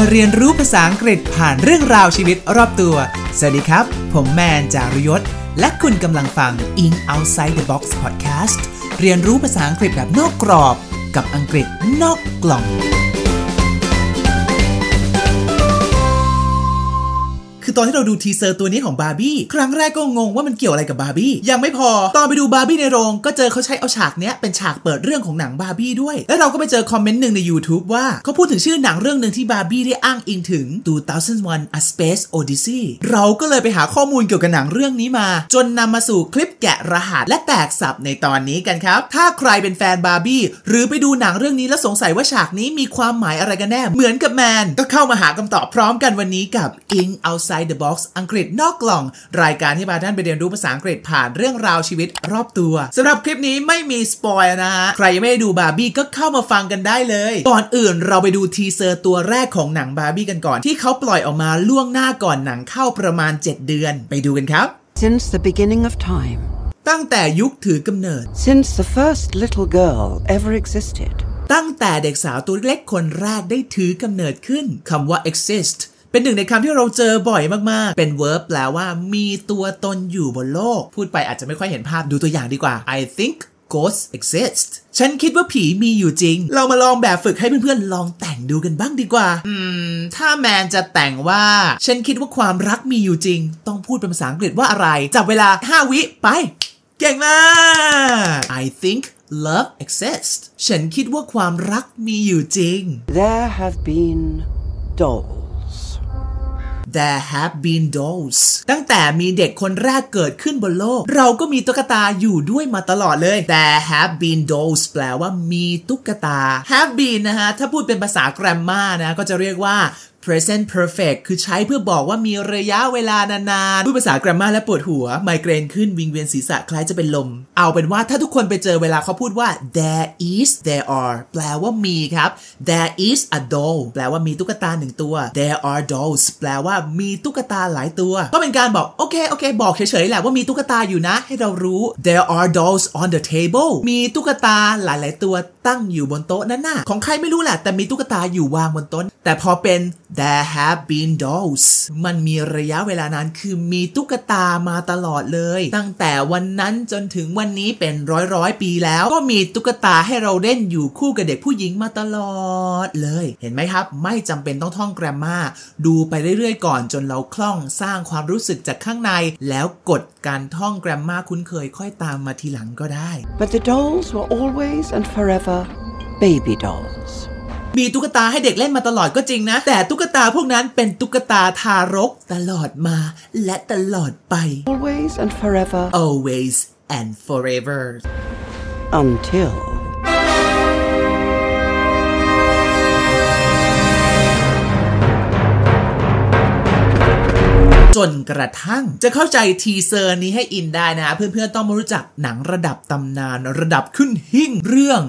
มาเรียนรู้ภาษาอังกฤษผ่านเรื่องราวชีวิตรอบตัวสวัสดีครับผมแมนจารุยศและคุณกำลังฟัง In Outside the Box Podcast เรียนรู้ภาษาอังกฤษแบบนอกกรอบกับอังกฤษนอกกล่องคือตอนที่เราดูทีเซอร์ตัวนี้ของบาร์บี้ครั้งแรกก็งงว่ามันเกี่ยวอะไรกับบาร์บี้ยังไม่พอตอนไปดูบาร์บี้ในโรงก็เจอเขาใช้เอาฉากเนี้ยเป็นฉากเปิดเรื่องของหนังบาร์บี้ด้วยแล้วเราก็ไปเจอคอมเมนต์นึงใน YouTube ว่าเขาพูดถึงชื่อหนังเรื่องนึงที่บาร์บี้ได้อ้างอิงถึง2001: A Space Odyssey เราก็เลยไปหาข้อมูลเกี่ยวกับหนังเรื่องนี้มาจนนำมาสู่คลิปแกะรหัสและแตกศัพท์ในตอนนี้กันครับถ้าใครเป็นแฟนบาร์บี้หรือไปดูหนังเรื่องนี้แล้วสงสัยว่าฉากนี้มีความหมายอะไรกันแน่เหมือนกับแมนก็เข้ามาหาคำตอบพร้อมกันวันนี้กับ In Outside The Box อังกฤษนอกกล่องรายการที่พาท่านไปเรียนรู้ภาษาอังกฤษผ่านเรื่องราวชีวิตรอบตัวสำหรับคลิปนี้ไม่มีสปอยนะฮะใครยังไม่ได้ดูบาร์บี้ก็เข้ามาฟังกันได้เลยก่อนอื่นเราไปดูทีเซอร์ตัวแรกของหนังบาร์บี้กันก่อนที่เขาปล่อยออกมาล่วงหน้าก่อนหนังเข้าประมาณ7เดือนไปดูกันครับ Since the beginning of time ตั้งแต่ยุคถือกำเนิด Since the first little girl ever existed ตั้งแต่เด็กสาวตัวเล็กคนแรกได้ถือกำเนิดขึ้นคำว่า existเป็นหนึ่งในคำที่เราเจอบ่อยมากๆเป็น verb แปลว่ามีตัวตนอยู่บนโลกพูดไปอาจจะไม่ค่อยเห็นภาพดูตัวอย่างดีกว่า I think ghosts exist ฉันคิดว่าผีมีอยู่จริงเรามาลองแบบฝึกให้เพื่อนๆลองแต่งดูกันบ้างดีกว่าถ้าแมนจะแต่งว่าฉันคิดว่าความรักมีอยู่จริงต้องพูดเป็นภาษาอังกฤษว่าอะไรจับเวลา5วิไปเก่งมาก I think love exists ฉันคิดว่าความรักมีอยู่จริง There have been dolls There have been dolls ตั้งแต่มีเด็กคนแรกเกิดขึ้นบนโลกเราก็มีตุ๊กตาอยู่ด้วยมาตลอดเลย There have been dolls แปลว่ามีตุ๊กตา have been นะฮะถ้าพูดเป็นภาษา grammar นะก็จะเรียกว่า present perfect คือใช้เพื่อบอกว่ามีระยะเวลานานๆพูดภาษา grammar และปวดหัวไมเกรนขึ้นวิงเวียนศีรษะคล้ายจะเป็นลมเอาเป็นว่าถ้าทุกคนไปเจอเวลาเขาพูดว่า there is there are แปลว่ามีครับ there is a doll แปลว่ามีตุ๊กตา1ตัว there are dolls แปลว่ามีตุ๊กตาหลายตัวก็เป็นการบอกโอเคบอกเฉยๆแหละว่ามีตุ๊กตาอยู่นะให้เรารู้ there are dolls on the table มีตุ๊กตาหลายๆตัวตั้งอยู่บนโต๊ะนั่นน่ะของใครไม่รู้แหละแต่มีตุ๊กตาอยู่วางบนโต๊ะแต่พอเป็นThere have been dolls มันมีระยะเวลานานคือมีตุ๊กตามาตลอดเลยตั้งแต่วันนั้นจนถึงวันนี้เป็นร้อยปีแล้วก็มีตุ๊กตาให้เราเล่นอยู่คู่กับเด็กผู้หญิงมาตลอดเลยเห็นไหมครับไม่จำเป็นต้องท่องแกรมม่าดูไปเรื่อยๆก่อนจนเราคล่องสร้างความรู้สึกจากข้างในแล้วกดการท่องแกรมม่าคุ้นเคยค่อยตามมาทีหลังก็ได้ But the dolls were always and forever baby dollsมีตุ๊กตาให้เด็กเล่นมาตลอดก็จริงนะแต่ตุ๊กตาพวกนั้นเป็นตุ๊กตาทารกตลอดมาและตลอดไป Always and forever Always and forever Until จนกระทั่งจะเข้าใจทีเซอร์นี้ให้อินได้นะเพื่อนๆต้องมารู้จักหนังระดับตำนานระดับขึ้นหิ่งเรื่อง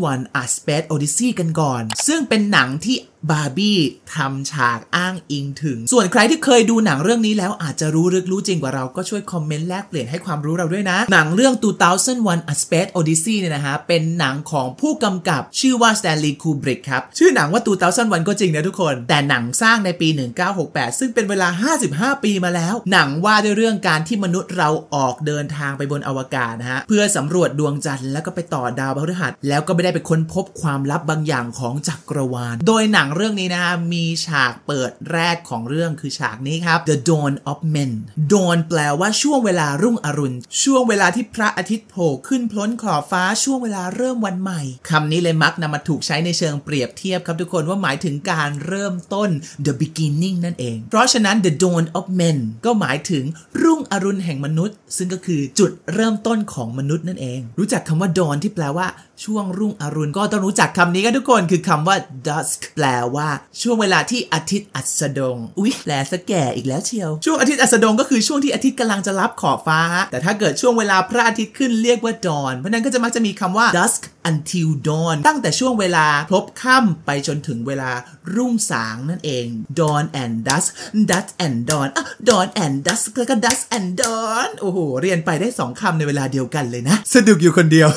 2001: A Space Odyssey กันก่อนซึ่งเป็นหนังที่บาร์บี้ทำฉากอ้างอิงถึงส่วนใครที่เคยดูหนังเรื่องนี้แล้วอาจจะรู้ลึกรู้จริงกว่าเราก็ช่วยคอมเมนต์แลกเปลี่ยนให้ความรู้เราด้วยนะหนังเรื่อง 2001: A Space Odyssey เนี่ยนะฮะเป็นหนังของผู้กำกับชื่อว่าสแตนลีย์ คูบริกครับชื่อหนังว่า 2001 ก็จริงนะทุกคนแต่หนังสร้างในปี1968ซึ่งเป็นเวลา55ปีมาแล้วหนังว่าด้วยเรื่องการที่มนุษย์เราออกเดินทางไปบนอวกาศนะฮะเพื่อสำรวจดวงจันทร์แล้วก็ไปต่อดาวพฤหัสแล้วก็ไม่ได้ไปค้นพบความลับบางอย่างของจักรวาลโดยหนังเรื่องนี้นะมีฉากเปิดแรกของเรื่องคือฉากนี้ครับ The Dawn of Men Dawn แปลว่าช่วงเวลารุ่งอรุณช่วงเวลาที่พระอาทิตย์โผล่ขึ้นพ้นขอบฟ้าช่วงเวลาเริ่มวันใหม่คำนี้เลยมักนำมาถูกใช้ในเชิงเปรียบเทียบครับทุกคนว่าหมายถึงการเริ่มต้น The Beginning นั่นเองเพราะฉะนั้น The Dawn of Men ก็หมายถึงรุ่งอรุณแห่งมนุษย์ซึ่งก็คือจุดเริ่มต้นของมนุษย์นั่นเองรู้จักคำว่า Dawn ที่แปลว่าช่วงรุ่งอรุณก็ต้องรู้จักคำนี้กันทุกคนคือคำว่า dusk แปลว่าช่วงเวลาที่อาทิตย์อัสดงอุ๊ยแปลซะแก่อีกแล้วเชียวช่วงอาทิตย์อัสดงก็คือช่วงที่อาทิตย์กำลังจะรับขอบฟ้าแต่ถ้าเกิดช่วงเวลาพระอาทิตย์ขึ้นเรียกว่า dawn เพราะนั้นก็จะมักจะมีคำว่า dusk until dawn ตั้งแต่ช่วงเวลาพลบค่ำไปจนถึงเวลารุ่งสางนั่นเอง dawn and dusk dusk and dawn dawn and dusk แล้วก็ dusk and dawn โอ้โหเรียนไปได้2คำในเวลาเดียวกันเลยนะสนุกอยู่คนเดียว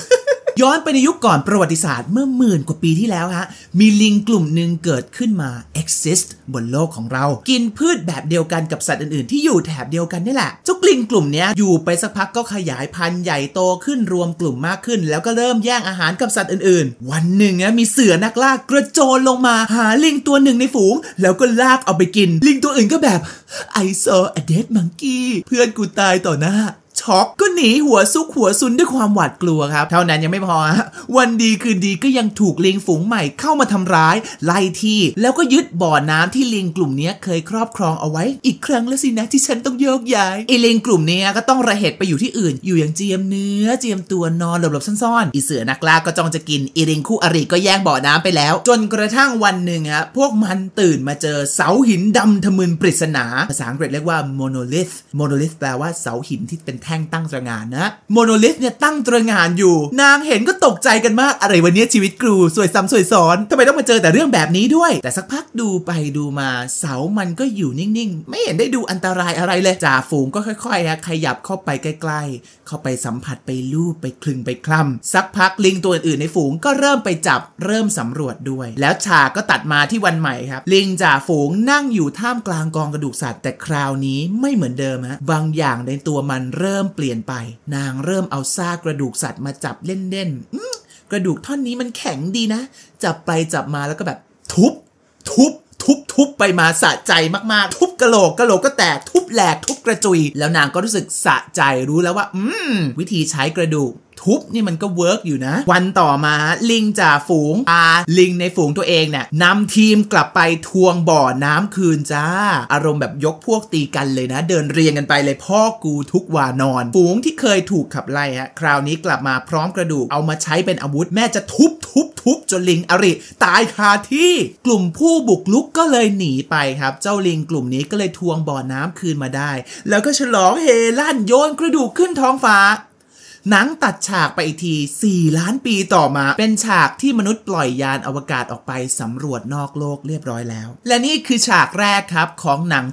ย้อนไปในยุคก่อนประวัติศาสตร์เมื่อหมื่นกว่าปีที่แล้วฮะมีลิงกลุ่มหนึ่งเกิดขึ้นมา exist บนโลกของเรากินพืชแบบเดียวกันกับสัตว์อื่นๆที่อยู่แถบเดียวกันนี่แหละเจ้าลิงกลุ่มนี้อยู่ไปสักพักก็ขยายพันธุ์ใหญ่โตขึ้นรวมกลุ่มมากขึ้นแล้วก็เริ่มแย่งอาหารกับสัตว์อื่นๆวันหนึ่งนะมีเสือนักล่ากระโจนลงมาหาลิงตัวหนึ่งในฝูงแล้วก็ลากเอาไปกินลิงตัวอื่นก็แบบ I saw a dead monkey เพื่อนกูตายต่อหน้าช็อกก็หนีหัวซุกหัวซุนด้วยความหวาดกลัวครับเท่านั้นยังไม่พอวันดีคืนดีก็ยังถูกลิงฝูงใหม่เข้ามาทำร้ายไล่ที่แล้วก็ยึดบ่อน้ำที่ลิงกลุ่มนี้เคยครอบครองเอาไว้อีกครั้งแล้วสินะที่ฉันต้องโยกย้ายไอ้ลิงกลุ่มนี้ก็ต้องระเหตุไปอยู่ที่อื่นอยู่อย่างเจียมเนื้อเจียมตัวนอนหลบๆซ่อนๆอีเสือนักล่าก็จ้องจะกินอีลิงคู่อริก็แย่งบ่อน้ำไปแล้วจนกระทั่งวันหนึ่งครับพวกมันตื่นมาเจอเสาหินดำทะมึนปริศนาภาษาอังกฤษเรียกว่า monolith monolith แปลว่าเสาหินที่เป็นแท่งตั้งตระหง่านนะโมโนลิธเนี่ยตั้งตระหง่านอยู่นางเห็นก็ตกใจกันมากอะไรวันนี้ชีวิตกูสวยซ้ำสวยซ้อนทำไมต้องมาเจอแต่เรื่องแบบนี้ด้วยแต่สักพักดูไปดูมาเสามันก็อยู่นิ่งๆไม่เห็นได้ดูอันตรายอะไรเลยจ่าฝูงก็ค่อยๆนะขยับเข้าไปใกล้ๆเข้าไปสัมผัสไปลูบไปคลึงไปคลำสักพักลิงตัวอื่นๆในฝูงก็เริ่มไปจับเริ่มสำรวจด้วยแล้วฉากก็ตัดมาที่วันใหม่ครับลิงจ่าฝูงนั่งอยู่ท่ามกลางกองกระดูกสัตว์แต่คราวนี้ไม่เหมือนเดิมฮะบางอย่างในตัวมันเริ่มเปลี่ยนไปนางเริ่มเอาซากกระดูกสัตว์มาจับเล่นๆกระดูกท่อนนี้มันแข็งดีนะจับไปจับมาแล้วก็แบบทุบไปมาสะใจมากๆทุบกะโหลกก็แตกทุบแหลกทุบกระจุยแล้วนางก็รู้สึกสะใจรู้แล้วว่าวิธีใช้กระดูกทุบนี่มันก็เวิร์กอยู่นะวันต่อมาลิงจ่าฝูงลิงในฝูงตัวเองเนี่ยนำทีมกลับไปทวงบ่อน้ำคืนจ้าอารมณ์แบบยกพวกตีกันเลยนะเดินเรียงกันไปเลยพ่อกูทุกวานอนฝูงที่เคยถูกขับไล่ฮะคราวนี้กลับมาพร้อมกระดูกเอามาใช้เป็นอาวุธแม่จะทุบจนลิงอริตายคาที่กลุ่มผู้บุกลุกก็เลยหนีไปครับเจ้าลิงกลุ่มนี้ก็เลยทวงบ่อน้ำคืนมาได้แล้วก็ฉลองเฮลั่นโยนกระดูกขึ้นท้องฟ้าหนังตัดฉากไปอีกที4ล้านปีต่อมาเป็นฉากที่มนุษย์ปล่อยยานอวกาศออกไปสำรวจนอกโลกเรียบร้อยแล้วและนี่คือฉากแรกครับของหนัง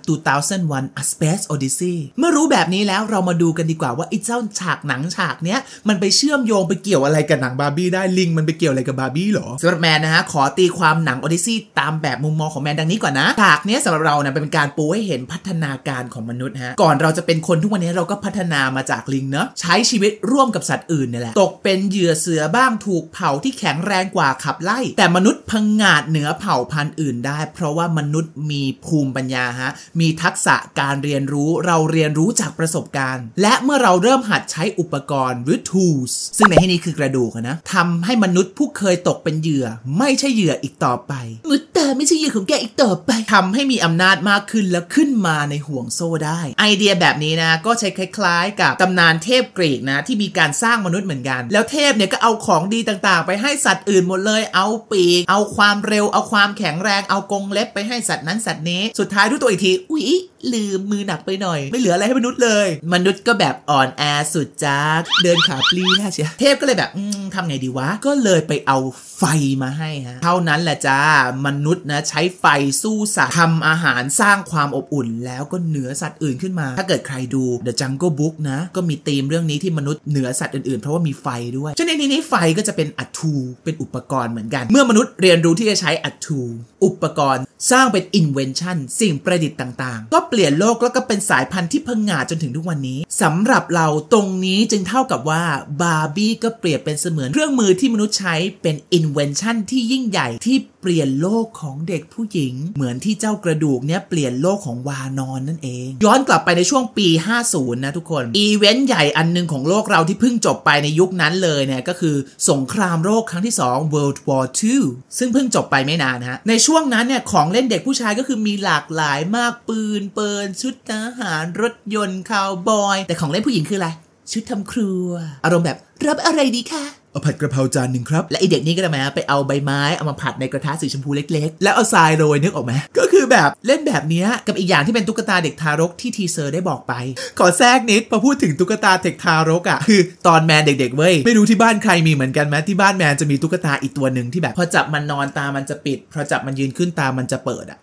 2001 A Space Odyssey เมื่อรู้แบบนี้แล้วเรามาดูกันดีกว่าว่าไอ้เจ้าฉากหนังฉากเนี้ยมันไปเชื่อมโยงไปเกี่ยวอะไรกับหนังบาร์บี้ได้ลิงมันไปเกี่ยวอะไรกับบาร์บี้หรอสำหรับแมนนะฮะขอตีความหนัง Odyssey ตามแบบมุมมองของแมนดังนี้ก่อนนะฉากเนี้ยสำหรับเราเนี่ยเป็นการปูให้เห็นพัฒนาการของมนุษย์ฮะก่อนเราจะเป็นคนทุกวันนี้เราก็พัฒนามาจากลิงเนาะใช้ชีวิตร่วมกับสัตว์อื่นนี่แหละตกเป็นเหยื่อเสือบ้างถูกเผ่าที่แข็งแรงกว่าขับไล่แต่มนุษย์พังงาดเหนือเผ่าพันธุ์อื่นได้เพราะว่ามนุษย์มีภูมิปัญญาฮะมีทักษะการเรียนรู้เราเรียนรู้จากประสบการณ์และเมื่อเราเริ่มหัดใช้อุปกรณ์หรือ tools ซึ่งในที่นี้คือกระดูกนะทำให้มนุษย์ผู้เคยตกเป็นเหยื่อไม่ใช่เหยื่ออีกต่อไปมนุษย์แต่ไม่ใช่เหยื่อของแกอีกต่อไปทำให้มีอำนาจมากขึ้นและขึ้นมาในห่วงโซ่ได้ไอเดียแบบนี้นะก็ใช้คล้ายๆกับตำนานเทพกรีกนะที่มีการสร้างมนุษย์เหมือนกันแล้วเทพเนี่ยก็เอาของดีต่างๆไปให้สัตว์อื่นหมดเลยเอาปีกเอาความเร็วเอาความแข็งแรงเอากรงเล็บไปให้สัตว์นั้นสัตว์นี้สุดท้ายด้วยตัวอีกทีอุ๊ยลืมมือหนักไปหน่อยไม่เหลืออะไรให้มนุษย์เลยมนุษย์ก็แบบอ่อนแอสุดจักเดินขาปลีน่าเชียเทพก็เลยแบบทำไงดีวะก็เลยไปเอาไฟมาให้ฮะเท่านั้นแหละจ้ามนุษย์นะใช้ไฟสู้สัตว์ทำอาหารสร้างความอบอุ่นแล้วก็เหนือสัตว์อื่นขึ้นมาถ้าเกิดใครดู The Jungle Book นะก็มีธีมเรื่องนี้ที่มนุษย์เหนือสัตว์อื่นๆเพราะว่ามีไฟด้วยฉะนั้นในนี้ไฟก็จะเป็นอัตทูเป็นอุปกรณ์เหมือนกันเมื่อมนุษย์เรียนรู้ที่จะใช้อัตทูอุปกรณ์สร้างเป็น invention สิ่งประดิษฐ์ต่างๆก็เปลี่ยนโลกแล้วก็เป็นสายพันธุ์ที่พังงาจนถึงทุกวันนี้สำหรับเราตรงนี้จึงเท่ากับว่าบาร์บี้ก็เปรียบเป็นเสมือนเครื่องมือที่มนุษย์ใช้เป็น invention ที่ยิ่งใหญ่ที่เปลี่ยนโลกของเด็กผู้หญิงเหมือนที่เจ้ากระดูกเนี้ยเปลี่ยนโลกของวานอนนั่นเองย้อนกลับไปในช่วงปี50นะทุกคนอีเวนต์ใหญ่อันนึงของโลกเราที่เพิ่งจบไปในยุคนั้นเลยเนี่ยก็คือสงครามโลกครั้งที่2 World War II ซึ่งเพิ่งจบไปไม่นานฮะในช่วงนั้นเนี่ยของเล่นเด็กผู้ชายก็คือมีหลากหลายมากปืนเปิลชุดทหารรถยนต์คาวบอยแต่ของเล่นผู้หญิงคืออะไรชุดทำครัวอารมณ์แบบรับอะไรดีคะเอาผัดกระเพราจานหนึ่งครับและไอเด็กนี้ก็ได้ไหมไปเอาใบไม้เอามาผัดในกระทะสีชมพูเล็กๆแล้วเอาทรายโรยนึกออกไหมก็คือแบบเล่นแบบนี้กับอีกอย่างที่เป็นตุ๊กตาเด็กทารกที่ทีเซอร์ได้บอกไปขอแทรกนิดพอพูดถึงตุ๊กตาเด็กทารกอ่ะคือตอนแมนเด็กๆเว้ยไม่รู้ที่บ้านใครมีเหมือนกันไหมที่บ้านแมนจะมีตุ๊กตาอีกตัวหนึ่งที่แบบพอจับมันนอนตามันจะปิดพอจับมันยืนขึ้นตามันจะเปิดอ่ะ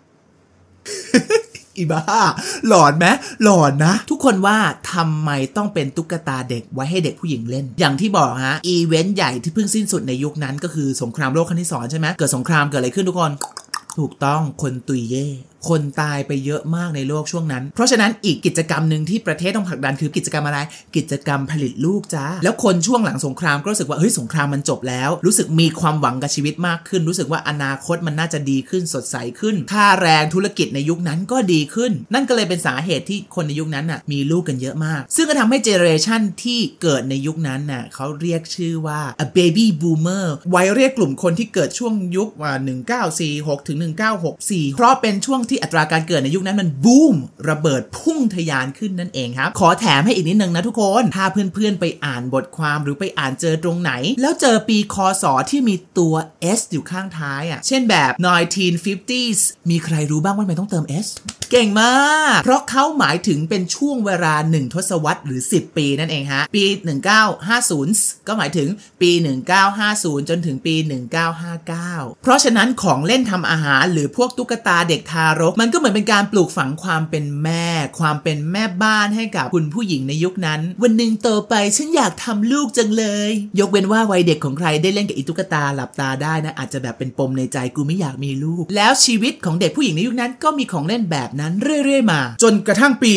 อีบ้าหลอนไหมหลอนนะทุกคนว่าทำไมต้องเป็นตุ๊กตาเด็กไว้ให้เด็กผู้หญิงเล่นอย่างที่บอกฮะอีเวนต์ใหญ่ที่เพิ่งสิ้นสุดในยุคนั้นก็คือสงครามโลกครั้งที่2ใช่ไหมเกิดสงครามเกิดอะไรขึ้นทุกคนถูกต้องคนตุยเย่คนตายไปเยอะมากในโลกช่วงนั้นเพราะฉะนั้นอีกกิจกรรมนึงที่ประเทศต้องผลักดันคือกิจกรรมอะไรกิจกรรมผลิตลูกจ้าแล้วคนช่วงหลังสงครามก็รู้สึกว่าเฮ้ยสงครามมันจบแล้วรู้สึกมีความหวังกับชีวิตมากขึ้นรู้สึกว่าอนาคตมันน่าจะดีขึ้นสดใสขึ้นค่าแรงธุรกิจในยุคนั้นก็ดีขึ้นนั่นก็เลยเป็นสาเหตุที่คนในยุคนั้นน่ะมีลูกกันเยอะมากซึ่งก็ทำให้เจเนอเรชันที่เกิดในยุคนั้นน่ะเขาเรียกชื่อว่า a baby boomer ไว้เรียกกลุ่มคนที่เกิดช่วงยุค1946ถึง1964เพราะเป็นช่วงที่อัตราการเกิดในยุคนั้นมันบูมระเบิดพุ่งทะยานขึ้นนั่นเองครับขอแถมให้อีกนิดนึงนะทุกคนถ้าเพื่อนๆไปอ่านบทความหรือไปอ่านเจอตรงไหนแล้วเจอปีคศที่มีตัว S อยู่ข้างท้ายอ่ะเช่นแบบ 1950s มีใครรู้บ้างว่าทำไมต้องเติม S เก่งมากเพราะเขาหมายถึงเป็นช่วงเวลา1ทศวรรษหรือ10ปีนั่นเองฮะปี1950ก็หมายถึงปี1950จนถึงปี1959เพราะฉะนั้นของเล่นทำอาหารหรือพวกตุ๊กตาเด็กทารกมันก็เหมือนเป็นการปลูกฝังความเป็นแม่บ้านให้กับคุณผู้หญิงในยุคนั้นวันหนึ่งโตไปฉันอยากทำลูกจังเลยยกเว้นว่าวัยเด็กของใครได้เล่นกับอีตุ๊กตาหลับตาได้นะอาจจะแบบเป็นปมในใจกูไม่อยากมีลูกแล้วชีวิตของเด็กผู้หญิงในยุคนั้นก็มีของเล่นแบบนั้นเรื่อยๆมาจนกระทั่งปี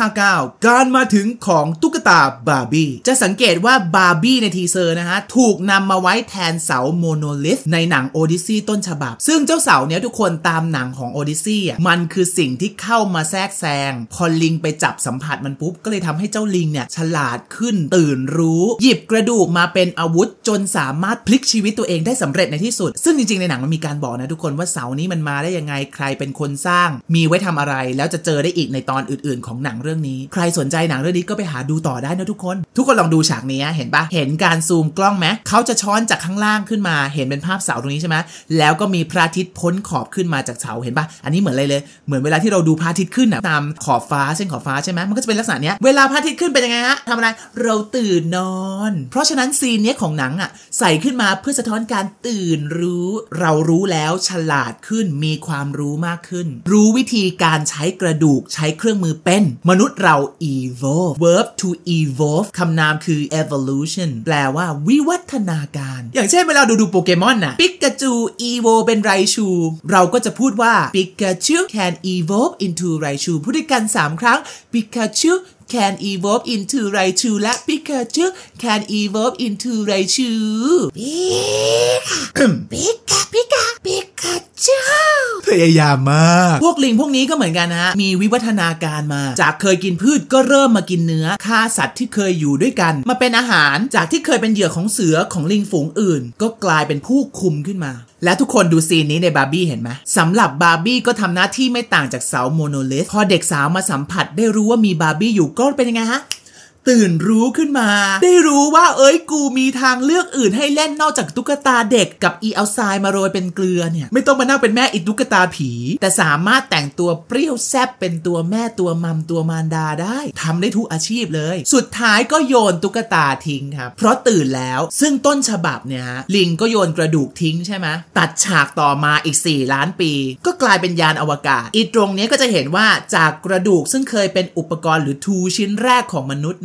1959การมาถึงของตุ๊กตาบาร์บี้จะสังเกตว่าบาร์บี้ในทีเซอร์นะฮะถูกนำมาไว้แทนเสาโมโนลิธในหนังโอดิซีต้นฉบับซึ่งเจ้าเสาเนี้ยทุกคนตามหนังของโอดิซีมันคือสิ่งที่เข้ามาแทรกแซงพอลิงไปจับสัมผัสมันปุ๊บก็เลยทำให้เจ้าลิงเนี่ยฉลาดขึ้นตื่นรู้หยิบกระดูกมาเป็นอาวุธจนสามารถพลิกชีวิตตัวเองได้สำเร็จในที่สุดซึ่งจริงๆในหนังมันมีการบอกนะทุกคนว่าเสานี้มันมาได้ยังไงใครเป็นคนสร้างมีไว้ทำอะไรแล้วจะเจอได้อีกในตอนอื่นๆของหนังเรื่องนี้ใครสนใจหนังเรื่องนี้ก็ไปหาดูต่อได้นะทุกคนลองดูฉากนี้เห็นปะเห็นการซูมกล้องไหมเขาจะช้อนจากข้างล่างขึ้นมาเห็นเป็นภาพเสาตรงนี้ใช่ไหมแล้วก็มีพระอาทิตย์พ้นขอบขึ้นมาจากเสาเห็นปะอันนี้เหมือนอะไรเลยเหมือนเวลาที่เราดูพระอาทิตย์ขึ้นน่ะตามขอบฟ้าเส้นขอบฟ้าใช่ไหมมันก็จะเป็นลักษณะเนี้ยเวลาพระอาทิตย์ขึ้นเป็นยังไงฮะทำอะไรเราตื่นนอนเพราะฉะนั้นซีนเนี้ยของหนังอ่ะใส่ขึ้นมาเพื่อสะท้อนการตื่นรู้เรารู้แล้วฉลาดขึ้นมีความรู้มากขึ้นรู้วิธีการใช้กระดูกใช้เครื่องมือเป็นมนุษย์เรา evolve verb to evolve คำนามคือ evolution แปลว่าวิวัฒนาการอย่างเช่นเวลาดูโปเกมอนน่ะ Pikachu evolve เป็น Raichu เราก็จะพูดว่า Pikachu can evolve into Raichu พูดด้วยกัน 3 ครั้ง Pikachu can evolve into Raichu และ Pikachu can evolve into Raichu Pikachu พยายามมากพวกลิงพวกนี้ก็เหมือนกันนะมีวิวัฒนาการมาจากเคยกินพืชก็เริ่มมากินเนื้อฆ่าสัตว์ที่เคยอยู่ด้วยกันมาเป็นอาหารจากที่เคยเป็นเหยื่อของเสือของลิงฝูงอื่นก็กลายเป็นผู้คุมขึ้นมาและทุกคนดูซีนนี้ในบาร์บี้เห็นไหมสำหรับบาร์บี้ก็ทำหน้าที่ไม่ต่างจากเสาโมโนลิธพอเด็กสาวมาสัมผัสได้รู้ว่ามีบาร์บี้อยู่ก็เป็นยังไงฮะตื่นรู้ขึ้นมาได้รู้ว่าเอ้ยกูมีทางเลือกอื่นให้เล่นนอกจากตุ๊กตาเด็กกับอีเอาทรายมาโรยเป็นเกลือเนี่ยไม่ต้องมานั่งเป็นแม่อีตุ๊กตาผีแต่สามารถแต่งตัวเปรี้ยวแซ่บเป็นตัวแม่ตัวมัมตัวมารดาได้ทำได้ทุกอาชีพเลยสุดท้ายก็โยนตุ๊กตาทิ้งครับเพราะตื่นแล้วซึ่งต้นฉบับเนี่ยลิงก็โยนกระดูกทิ้งใช่ไหมตัดฉากต่อมาอีก4ล้านปีก็กลายเป็นยานอวกาศอีตรงนี้ก็จะเห็นว่าจากกระดูกซึ่งเคยเป็นอุปกรณ์หรือทูชิ้นแรกของมนุษย์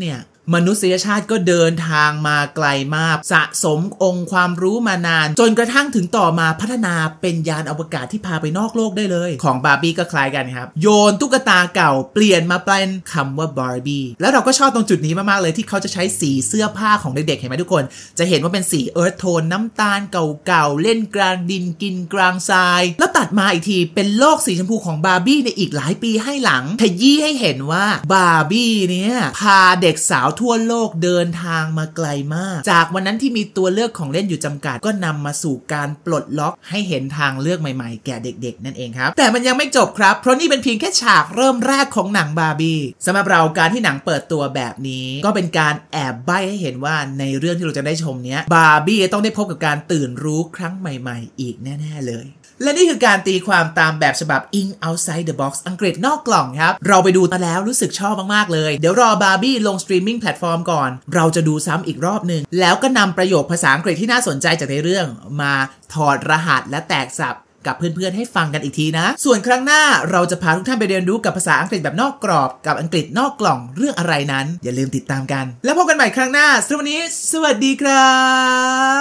มนุษยชาติก็เดินทางมาไกลมากสะสมองค์ความรู้มานานจนกระทั่งถึงต่อมาพัฒนาเป็นยานอวกาศที่พาไปนอกโลกได้เลยของบาร์บี้ก็คล้ายกันครับโยนตุ๊กตาเก่าเปลี่ยนมาเป็นคำว่าบาร์บี้แล้วเราก็ชอบตรงจุดนี้มากๆเลยที่เขาจะใช้สีเสื้อผ้าของเด็กๆเห็นไหมทุกคนจะเห็นว่าเป็นสีเอิร์ธโทนน้ำตาลเก่าๆเล่นกลางดินกินกลางทรายแล้วตัดมาอีกทีเป็นโลกสีชมพูของบาร์บี้ในอีกหลายปีให้หลังขยี้ให้เห็นว่าบาร์บี้เนี่ยพาเด็กสาวทั่วโลกเดินทางมาไกลมากจากวันนั้นที่มีตัวเลือกของเล่นอยู่จำกัดก็นำมาสู่การปลดล็อกให้เห็นทางเลือกใหม่ๆแก่เด็กๆนั่นเองครับแต่มันยังไม่จบครับเพราะนี่เป็นเพียงแค่ฉากเริ่มแรกของหนังบาร์บี้สำหรับเราการที่หนังเปิดตัวแบบนี้ก็เป็นการแอบใบ้ให้เห็นว่าในเรื่องที่เราจะได้ชมเนี้ยบาร์บี้ต้องได้พบกับการตื่นรู้ครั้งใหม่ๆอีกแน่ๆเลยและนี่คือการตีความตามแบบฉบับ In Outside the Box อังกฤษนอกกล่องครับเราไปดูมาแล้วรู้สึกชอบมากๆเลยเดี๋ยวรอบาร์บี้ลงสตรีมมิ่งแพลตฟอร์มก่อนเราจะดูซ้ำอีกรอบนึงแล้วก็นำประโยคภาษาอังกฤษที่น่าสนใจจากในเรื่องมาถอดรหัสและแตกศัพท์ กับเพื่อนๆให้ฟังกันอีกทีนะส่วนครั้งหน้าเราจะพาทุกท่านไปเรียนรู้กับภาษาอังกฤษแบบนอกกรอบกับอังกฤษนอกกล่องเรื่องอะไรนั้นอย่าลืมติดตามกันแล้วพบกันใหม่ครั้งหน้าสำหรับวันนี้สวัสดีครั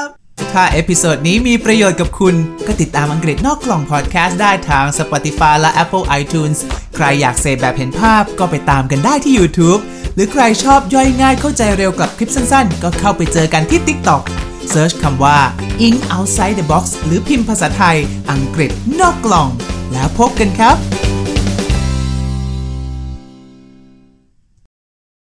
บถ้าเอพิโซดนี้มีประโยชน์กับคุณก็ติดตามอังกฤษนอกกล่องพอดแคสต์ได้ทาง Spotify และ Apple iTunes ใครอยากเสพแบบเห็นภาพก็ไปตามกันได้ที่ YouTube หรือใครชอบย่อยง่ายเข้าใจเร็วกับคลิปสั้นๆก็เข้าไปเจอกันที่ TikTok เซิร์ชคำว่า Think Outside the Box หรือพิมพ์ภาษาไทยอังกฤษนอกกล่องแล้วพบกันครับ